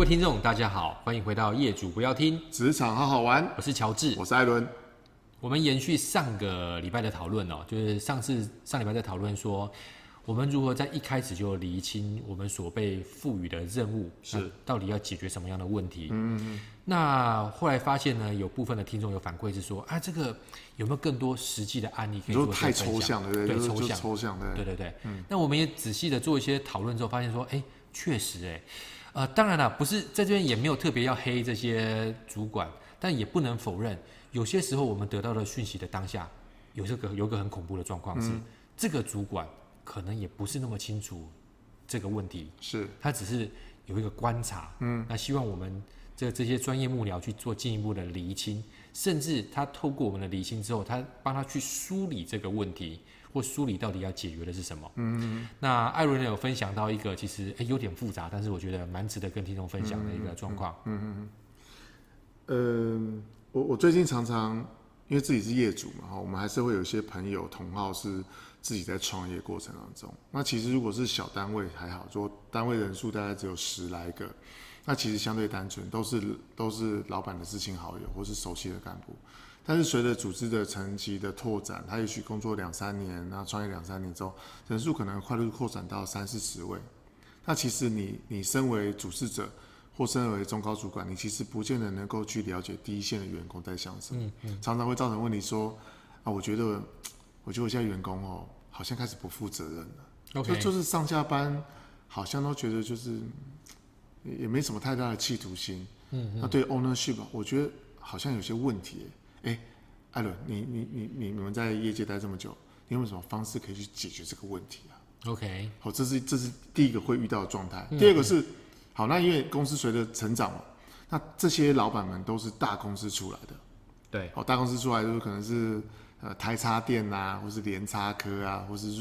各位听众，大家好，欢迎回到《业主不要听职场好好玩》，我是乔治，我是艾伦。我们延续上个礼拜的讨论哦，就是上礼拜在讨论说，我们如何在一开始就厘清我们所被赋予的任务是到底要解决什么样的问题。嗯，那后来发现呢，有部分的听众有反馈是说，啊，这个有没有更多实际的案例可以做分享？太抽象了，对，抽象，对。嗯，那我们也仔细的做一些讨论之后，发现说，哎，确实，当然啦，不是在这边也没有特别要黑这些主管，但也不能否认，有些时候我们得到的讯息的当下，有一个很恐怖的状况是，这个主管可能也不是那么清楚这个问题，是他只是有一个观察，那希望我们这些专业幕僚去做进一步的厘清，甚至他透过我们的厘清之后，他帮他去梳理这个问题。或梳理到底要解决的是什么？那艾伦有分享到一个其实有点复杂，但是我觉得蛮值得跟听众分享的一个状况。我最近常常因为自己是业主嘛，我们还是会有一些朋友同好是自己在创业过程当中。那其实如果是小单位还好，说单位人数大概只有10来个，那其实相对单纯，都是老板的至亲好友或是熟悉的干部。但是随着组织的层级的拓展，他也许工作2-3年，那创业2-3年之后，人数可能快速扩展到30-40位。那其实你身为主事者或身为中高主管，你其实不见得能够去了解第一线的员工在想什么，常常会造成问题说啊，我觉得我现在员工好像开始不负责任了，就是上下班好像都觉得就是也没什么太大的企图心，那对 ownership 我觉得好像有些问题。艾伦，你们在业界待这么久，你有没有什么方式可以去解决这个问题啊 ？OK， 好，这是第一个会遇到的状态。第二个是，好，那因为公司随着成长嘛，那这些老板们都是大公司出来的，对，大公司出来就是可能是台插电啊，或是联插科啊，或是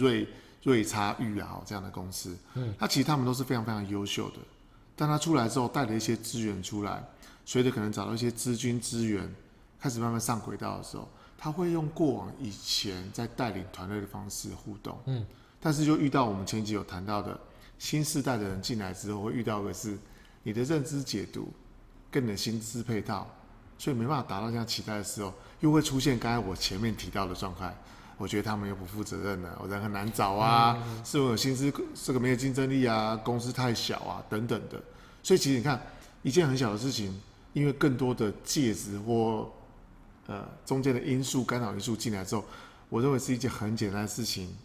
瑞插裕啊这样的公司，那其实他们都是非常非常优秀的，但他出来之后带了一些资源出来，随着可能找到一些资金资源。开始慢慢上轨道的时候，他会用过往以前在带领团队的方式互动，但是就遇到我们前集有谈到的新世代的人进来之后，会遇到的是你的认知解读跟你的薪资配套，所以没办法达到这样期待的时候，又会出现刚才我前面提到的状态。我觉得他们又不负责任了，我人很难找啊，是我有薪资这个没有竞争力啊，公司太小啊等等的。所以其实你看一件很小的事情，因为更多的介质或中间的因素、干扰因素进来之后，我认为是一件很简单的事情，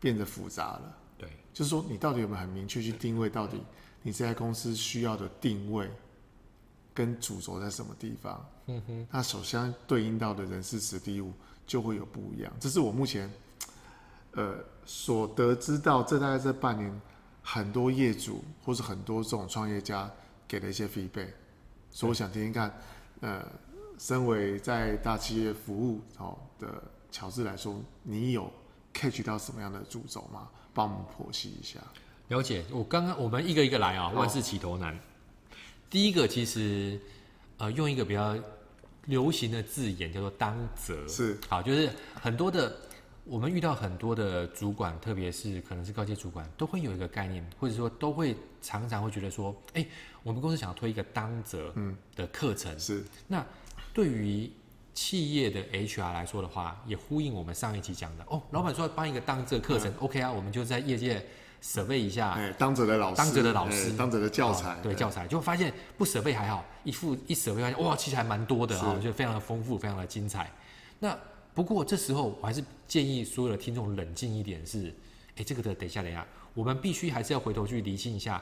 变得复杂了。对，就是说你到底有没有很明确去定位，到底你这家公司需要的定位跟主轴在什么地方？那首先对应到的人事实地物就会有不一样。这是我目前所得知到，这大概这半年很多业主或是很多这种创业家给了一些 feedback， 所以我想听听看，身为在大企业服务的乔治来说，你有 catch 到什么样的主轴吗？帮我们剖析一下。了解，我们一个一个来啊，万事起头难。第一个其实用一个比较流行的字眼叫做当责，是好，就是很多的我们遇到很多的主管，特别是可能是高阶主管，都会有一个概念，或者说都会常常会觉得说，哎，我们公司想要推一个当责的课程，是那。对于企业的 HR 来说的话，也呼应我们上一集讲的老板说帮一个当责课程，OK 啊，我们就在业界 survey 一下当责的老师，当责的教材，对教材，就发现不 survey 还好，一 survey 发现哇，其实还蛮多的，就非常的丰富，非常的精彩。那不过这时候我还是建议所有的听众冷静一点，是这个的等一下，我们必须还是要回头去厘清一下。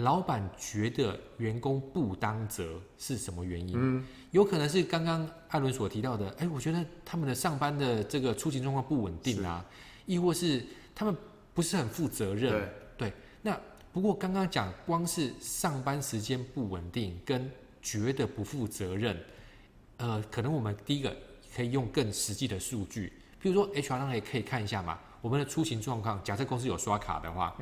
老板觉得员工不当责是什么原因？有可能是刚刚艾伦所提到的，我觉得他们的上班的这个出勤状况不稳定啊，亦或是他们不是很负责任。对，那不过刚刚讲光是上班时间不稳定跟觉得不负责任，可能我们第一个可以用更实际的数据，比如说 HR 当然也可以看一下嘛，我们的出勤状况，假设公司有刷卡的话，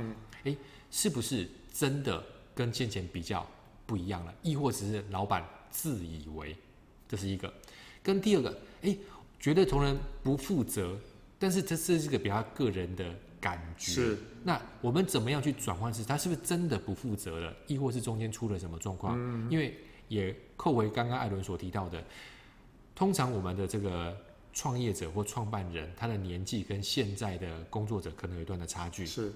是不是？真的跟先前比较不一样了，亦或只是老板自以为，这是一个。跟第二个，觉得同仁不负责，但是这是一个比较个人的感觉。是。那我们怎么样去转换是他是不是真的不负责了，亦或是中间出了什么状况？嗯。因为也扣回刚刚艾伦所提到的，通常我们的这个创业者或创办人，他的年纪跟现在的工作者可能有一段的差距。是。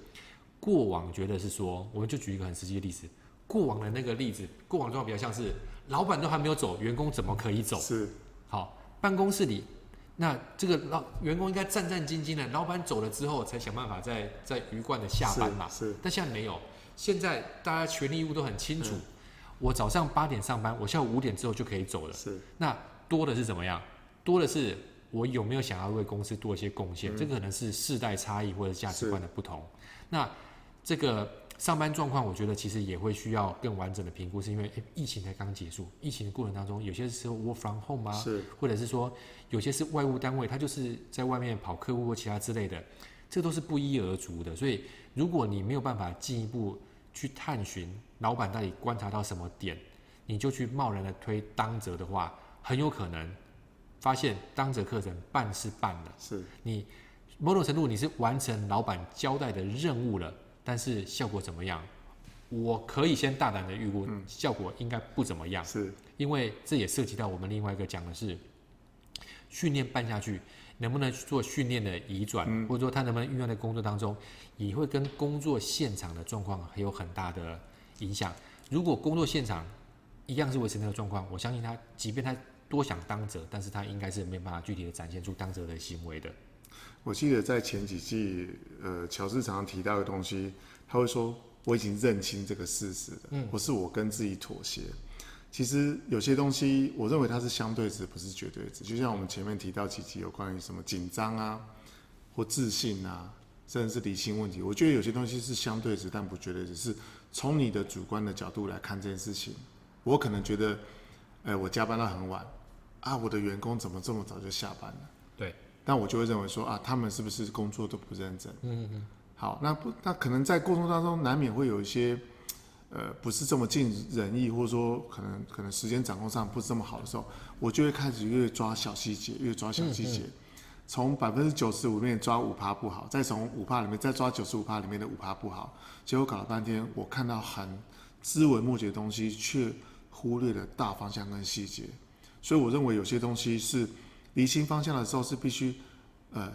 过往觉得是说，我们就举一个很实际的例子，过往的那个例子，过往的状况比较像是老板都还没有走，员工怎么可以走？是。好，办公室里。那这个员工应该战战兢兢的，老板走了之后才想办法在鱼贯的下班嘛。是。但现在没有，现在大家权利义务都很清楚。嗯。我早上8点上班，我下午5点之后就可以走了。是。那多的是怎么样？多的是我有没有想要为公司多一些贡献？嗯。这个可能是世代差异或者价值观的不同。那这个上班状况，我觉得其实也会需要更完整的评估，是因为疫情才刚结束，疫情的过程当中，有些时候 work from home 啊，或者是说有些是外务单位，他就是在外面跑客户或其他之类的，这都是不一而足的。所以，如果你没有办法进一步去探寻老板到底观察到什么点，你就去贸然的推当责的话，很有可能发现当责课程办是办了，是你某种程度你是完成老板交代的任务了。但是效果怎么样？我可以先大胆的预估，效果应该不怎么样。是，因为这也涉及到我们另外一个讲的是，训练办下去能不能做训练的移转，或者说他能不能运用在工作当中，也会跟工作现场的状况还有很大的影响。如果工作现场一样是维持那个状况，我相信他，即便他多想当责，但是他应该是没办法具体的展现出当责的行为的。我记得在前几季，乔治常常提到的东西，他会说我已经认清这个事实了，或是我跟自己妥协。其实有些东西，我认为它是相对值，不是绝对值。就像我们前面提到几集有关于什么紧张啊，或自信啊，甚至是理性问题，我觉得有些东西是相对值，但不绝对值。是从你的主观的角度来看这件事情，我可能觉得，我加班到很晚啊，我的员工怎么这么早就下班了？对。但我就会认为说啊，他们是不是工作都不认真？好，那可能在过程当中难免会有一些，不是这么尽人意，或者说可能时间掌控上不是这么好的时候，我就会开始越抓小细节，越抓小细节，从95%里面抓5%不好，再从5%里面再抓95%里面的5%不好，结果搞了半天，我看到很枝微末节的东西，却忽略了大方向跟细节，所以我认为有些东西是。离心方向的时候是必须，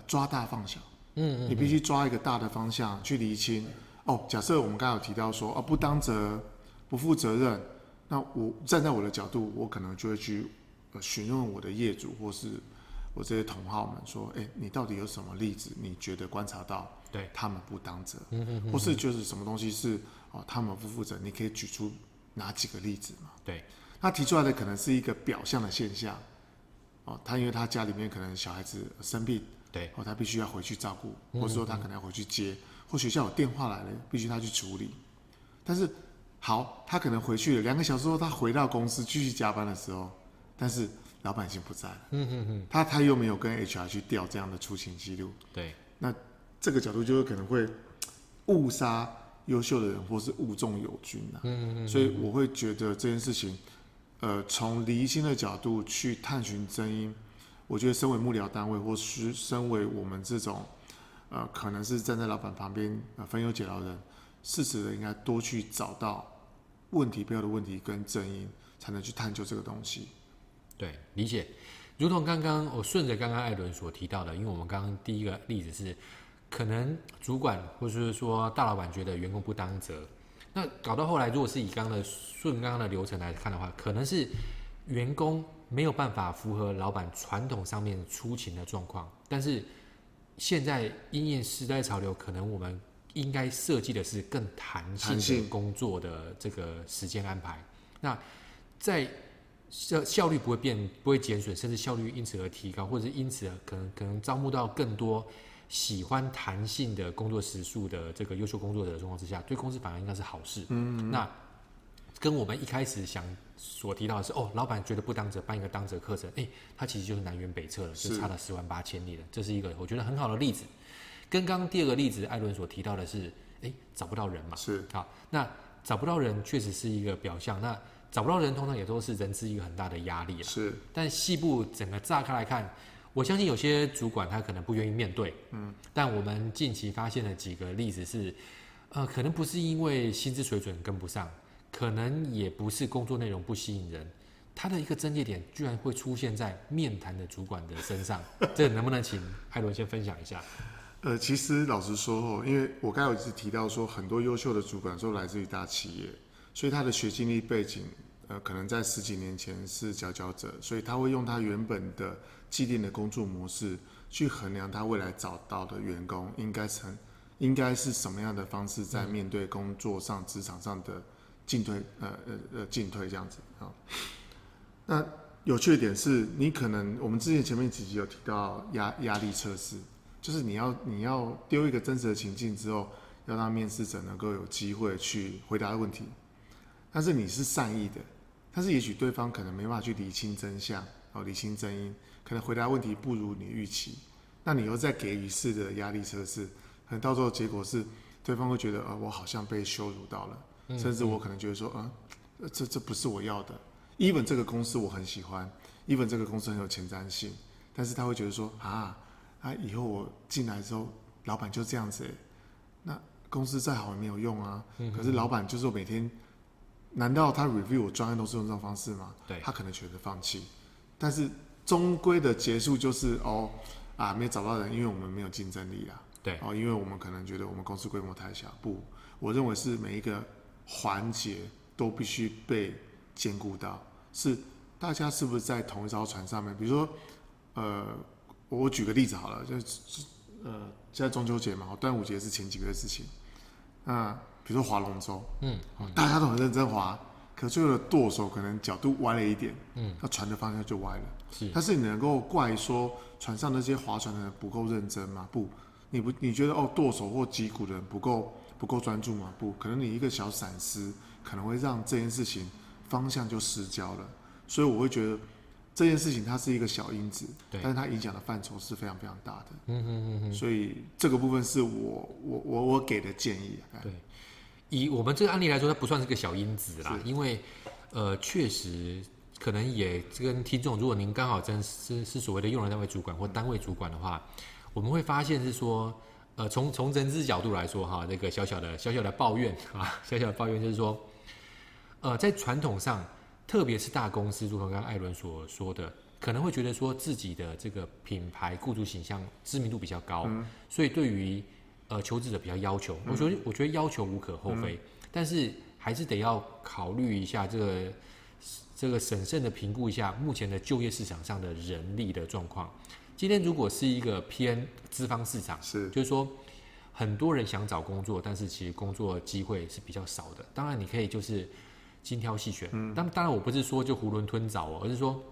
抓大放小。你必须抓一个大的方向去离清。哦，假设我们刚才有提到说，不当责、不负责任，那我站在我的角度，我可能就会去询问我的业主或是我这些同好们说，你到底有什么例子？你觉得观察到他们不当责，或是就是什么东西是他们不负责？你可以举出哪几个例子嘛？对，那提出来的可能是一个表象的现象。他因为他家里面可能小孩子生病，对，他必须要回去照顾，或者说他可能要回去接，或学校有电话来了，必须他去处理。但是，好，他可能回去了2个小时后，他回到公司继续加班的时候，但是老板已经不在了，他又没有跟 HR 去调这样的出勤记录，对，那这个角度就可能会误杀优秀的人，或是误中友军啊，所以我会觉得这件事情。从厘清的角度去探寻真因，我觉得身为幕僚单位，或是身为我们这种，可能是站在老板旁边分忧解劳人，适时的应该多去找到问题背后的问题跟真因，才能去探究这个东西。对，理解。如同刚刚我顺着刚刚艾伦所提到的，因为我们刚刚第一个例子是，可能主管或是说大老板觉得员工不当责。那搞到后来，如果是以刚刚的顺刚刚的流程来看的话，可能是员工没有办法符合老板传统上面出勤的状况，但是现在因应时代潮流，可能我们应该设计的是更弹性的工作的这个时间安排。那在效率不会变，不会减损，甚至效率因此而提高，或者是因此可能招募到更多。喜欢弹性的工作时数的这个优秀工作者的状况之下，对公司反而应该是好事。那跟我们一开始想所提到的是，老板觉得不当责，办一个当责课程，他其实就是南辕北辙了，就差了108000里了。这是一个我觉得很好的例子。跟刚刚第二个例子，艾伦所提到的是，找不到人嘛，是好。那找不到人确实是一个表象。那找不到人，通常也都是人资一个很大的压力了。是，但细部整个乍开来看。我相信有些主管他可能不愿意面对，嗯，但我们近期发现了几个例子是，可能不是因为薪资水准跟不上，可能也不是工作内容不吸引人，他的一个症结点居然会出现在面谈的主管的身上，这能不能请艾伦先分享一下？其实老实说，因为我刚才有一直提到说，很多优秀的主管都来自于大企业，所以他的学经历背景，可能在十几年前是佼佼者，所以他会用他原本的既定的工作模式去衡量他未来找到的员工应该是什么样的方式在面对工作上、职场上的进退这样子啊。那有趣的点是，你可能我们之前前面几集有提到压力测试，就是你要丢一个真实的情境之后，要让面试者能够有机会去回答问题，但是你是善意的，但是也许对方可能没办法去理清真相，理清真因，可能回答问题不如你预期，那你又再给一次的压力测试，可能到时候结果是对方会觉得我好像被羞辱到了，甚至我可能觉得说这不是我要的。even 这个公司我很喜欢 ，even 这个公司很有前瞻性，但是他会觉得说以后我进来之后，老板就这样子，那公司再好也没有用啊。可是老板就是我每天，难道他 review 我专案都是用这种方式吗？对，他可能选择放弃，但是终归的结束就是没找到人，因为我们没有竞争力啦。对，因为我们可能觉得我们公司规模太小。不，我认为是每一个环节都必须被兼顾到，是大家是不是在同一艘船上面？比如说，我举个例子好了，现在中秋节嘛，端午节是前几个月的事情。那比如说划龙舟，大家都很认真划，可最后的舵手可能角度歪了一点，那船的方向就歪了。是，但是你能够怪说船上那些划船的人不够认真吗？不，你觉得舵手或击鼓的人不够专注吗？不，可能你一个小闪失，可能会让这件事情方向就失焦了，所以我会觉得这件事情它是一个小因子，但是它影响的范畴是非常非常大的。所以这个部分是我给的建议。对，以我们这个案例来说，它不算是个小因子啦，因为确实可能也跟听众，如果您刚好真 是所谓的用人单位主管或单位主管的话，我们会发现是说，从人资角度来说哈，那个小小的抱怨啊，小小的抱怨就是说。在传统上，特别是大公司，如同刚刚艾伦所说的，可能会觉得说自己的这个品牌、雇主形象、知名度比较高，所以对于求职者比较要求。我觉得要求无可厚非，但是还是得要考虑一下这个审慎的评估一下目前的就业市场上的人力的状况。今天如果是一个偏资方市场，就是说很多人想找工作，但是其实工作机会是比较少的。当然，你可以就是。精挑细选，当然我不是说就囫囵吞枣而是说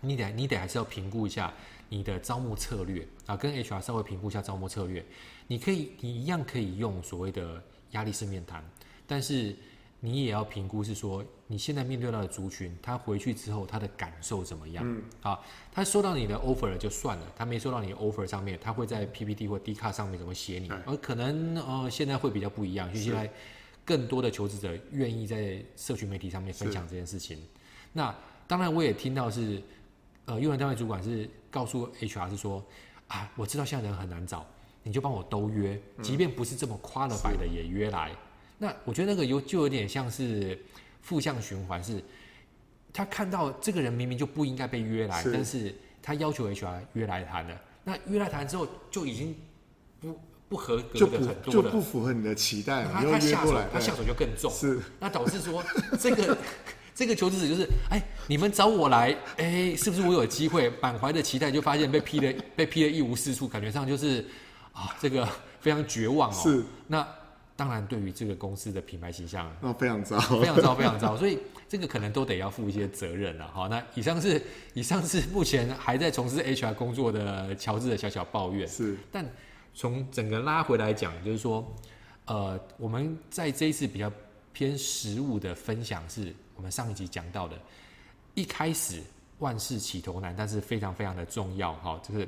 你得还是要评估一下你的招募策略啊，跟 HR 稍微评估一下招募策略，你一样可以用所谓的压力式面谈，但是你也要评估是说你现在面对到的族群，他回去之后他的感受怎么样，他收到你的 offer 就算了，他没收到你的 offer 上面，他会在 PPT 或 Dcard 上面怎么写你，而可能现在会比较不一样，现在。更多的求职者愿意在社群媒体上面分享这件事情。那当然，我也听到是，用人单位主管是告诉 HR 是说，我知道现在人很难找，你就帮我都约，即便不是这么qualified的也约来。那我觉得那个有点像是负向循环，是他看到这个人明明就不应该被约来，但是他要求 HR 约来谈了。那约来谈之后就已经不合格的很多的，就不符合你的期待，他下手就更重，是那导致说这个求职者就是你们找我来，是不是我有机会？满怀的期待就发现被批的一无是处，感觉上就是这个非常绝望哦。是那当然对于这个公司的品牌形象非常糟，非常糟，非常糟，所以这个可能都得要负一些责任了。好，那以上是目前还在从事 HR 工作的乔治的小小抱怨，是但。从整个拉回来讲，就是说，我们在这一次比较偏实务的分享，是我们上一集讲到的，一开始万事起头难，但是非常非常的重要哈，就是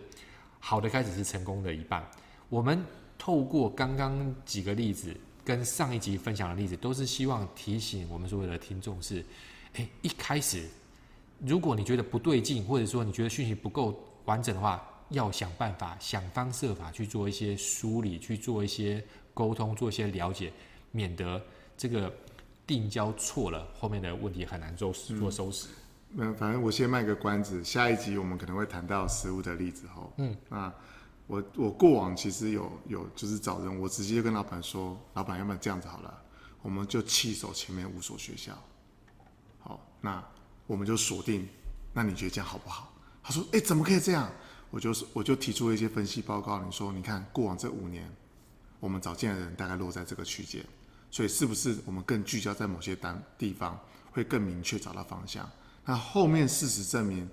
好的开始是成功的一半。我们透过刚刚几个例子跟上一集分享的例子，都是希望提醒我们所有的听众是，一开始如果你觉得不对劲，或者说你觉得讯息不够。完整的话，要想办法、想方设法去做一些梳理，去做一些沟通，做一些了解，免得这个定交错了，后面的问题很难做收拾。反正我先卖个关子，下一集我们可能会谈到食物的例子后。那我过往其实有就是找人，我直接跟老板说，老板要不然这样子好了，我们就弃守前面五所学校，好，那我们就锁定，那你觉得这样好不好？他说，怎么可以这样？我就提出了一些分析报告，你说你看过往这5年，我们找见的人大概落在这个区间，所以是不是我们更聚焦在某些地方，会更明确找到方向？那后面事实证明，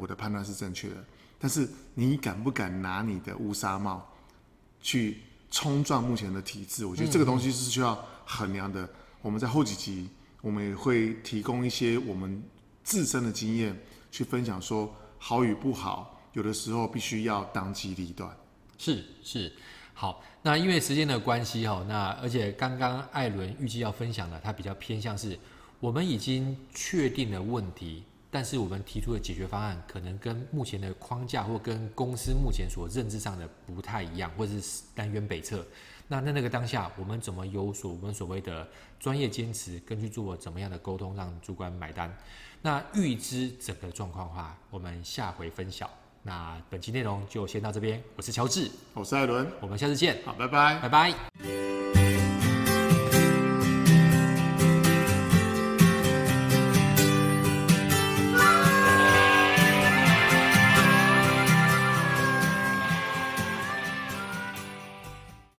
我的判断是正确的。但是你敢不敢拿你的乌纱帽去冲撞目前的体制？我觉得这个东西是需要衡量的。我们在后几集，我们也会提供一些我们自身的经验去分享，说好与不好，有的时候必须要当机立断。是。好，那因为时间的关系哈，那而且刚刚艾伦预计要分享的，它比较偏向是我们已经确定了问题，但是我们提出的解决方案可能跟目前的框架或跟公司目前所认知上的不太一样，或者是南辕北辙。那在那个当下，我们怎么有我们所谓的专业坚持，跟去做怎么样的沟通，让主管买单？那预知整个状况的话，我们下回分晓。那本期内容就先到这边，我是乔治，我是艾伦，我们下次见。好，拜拜。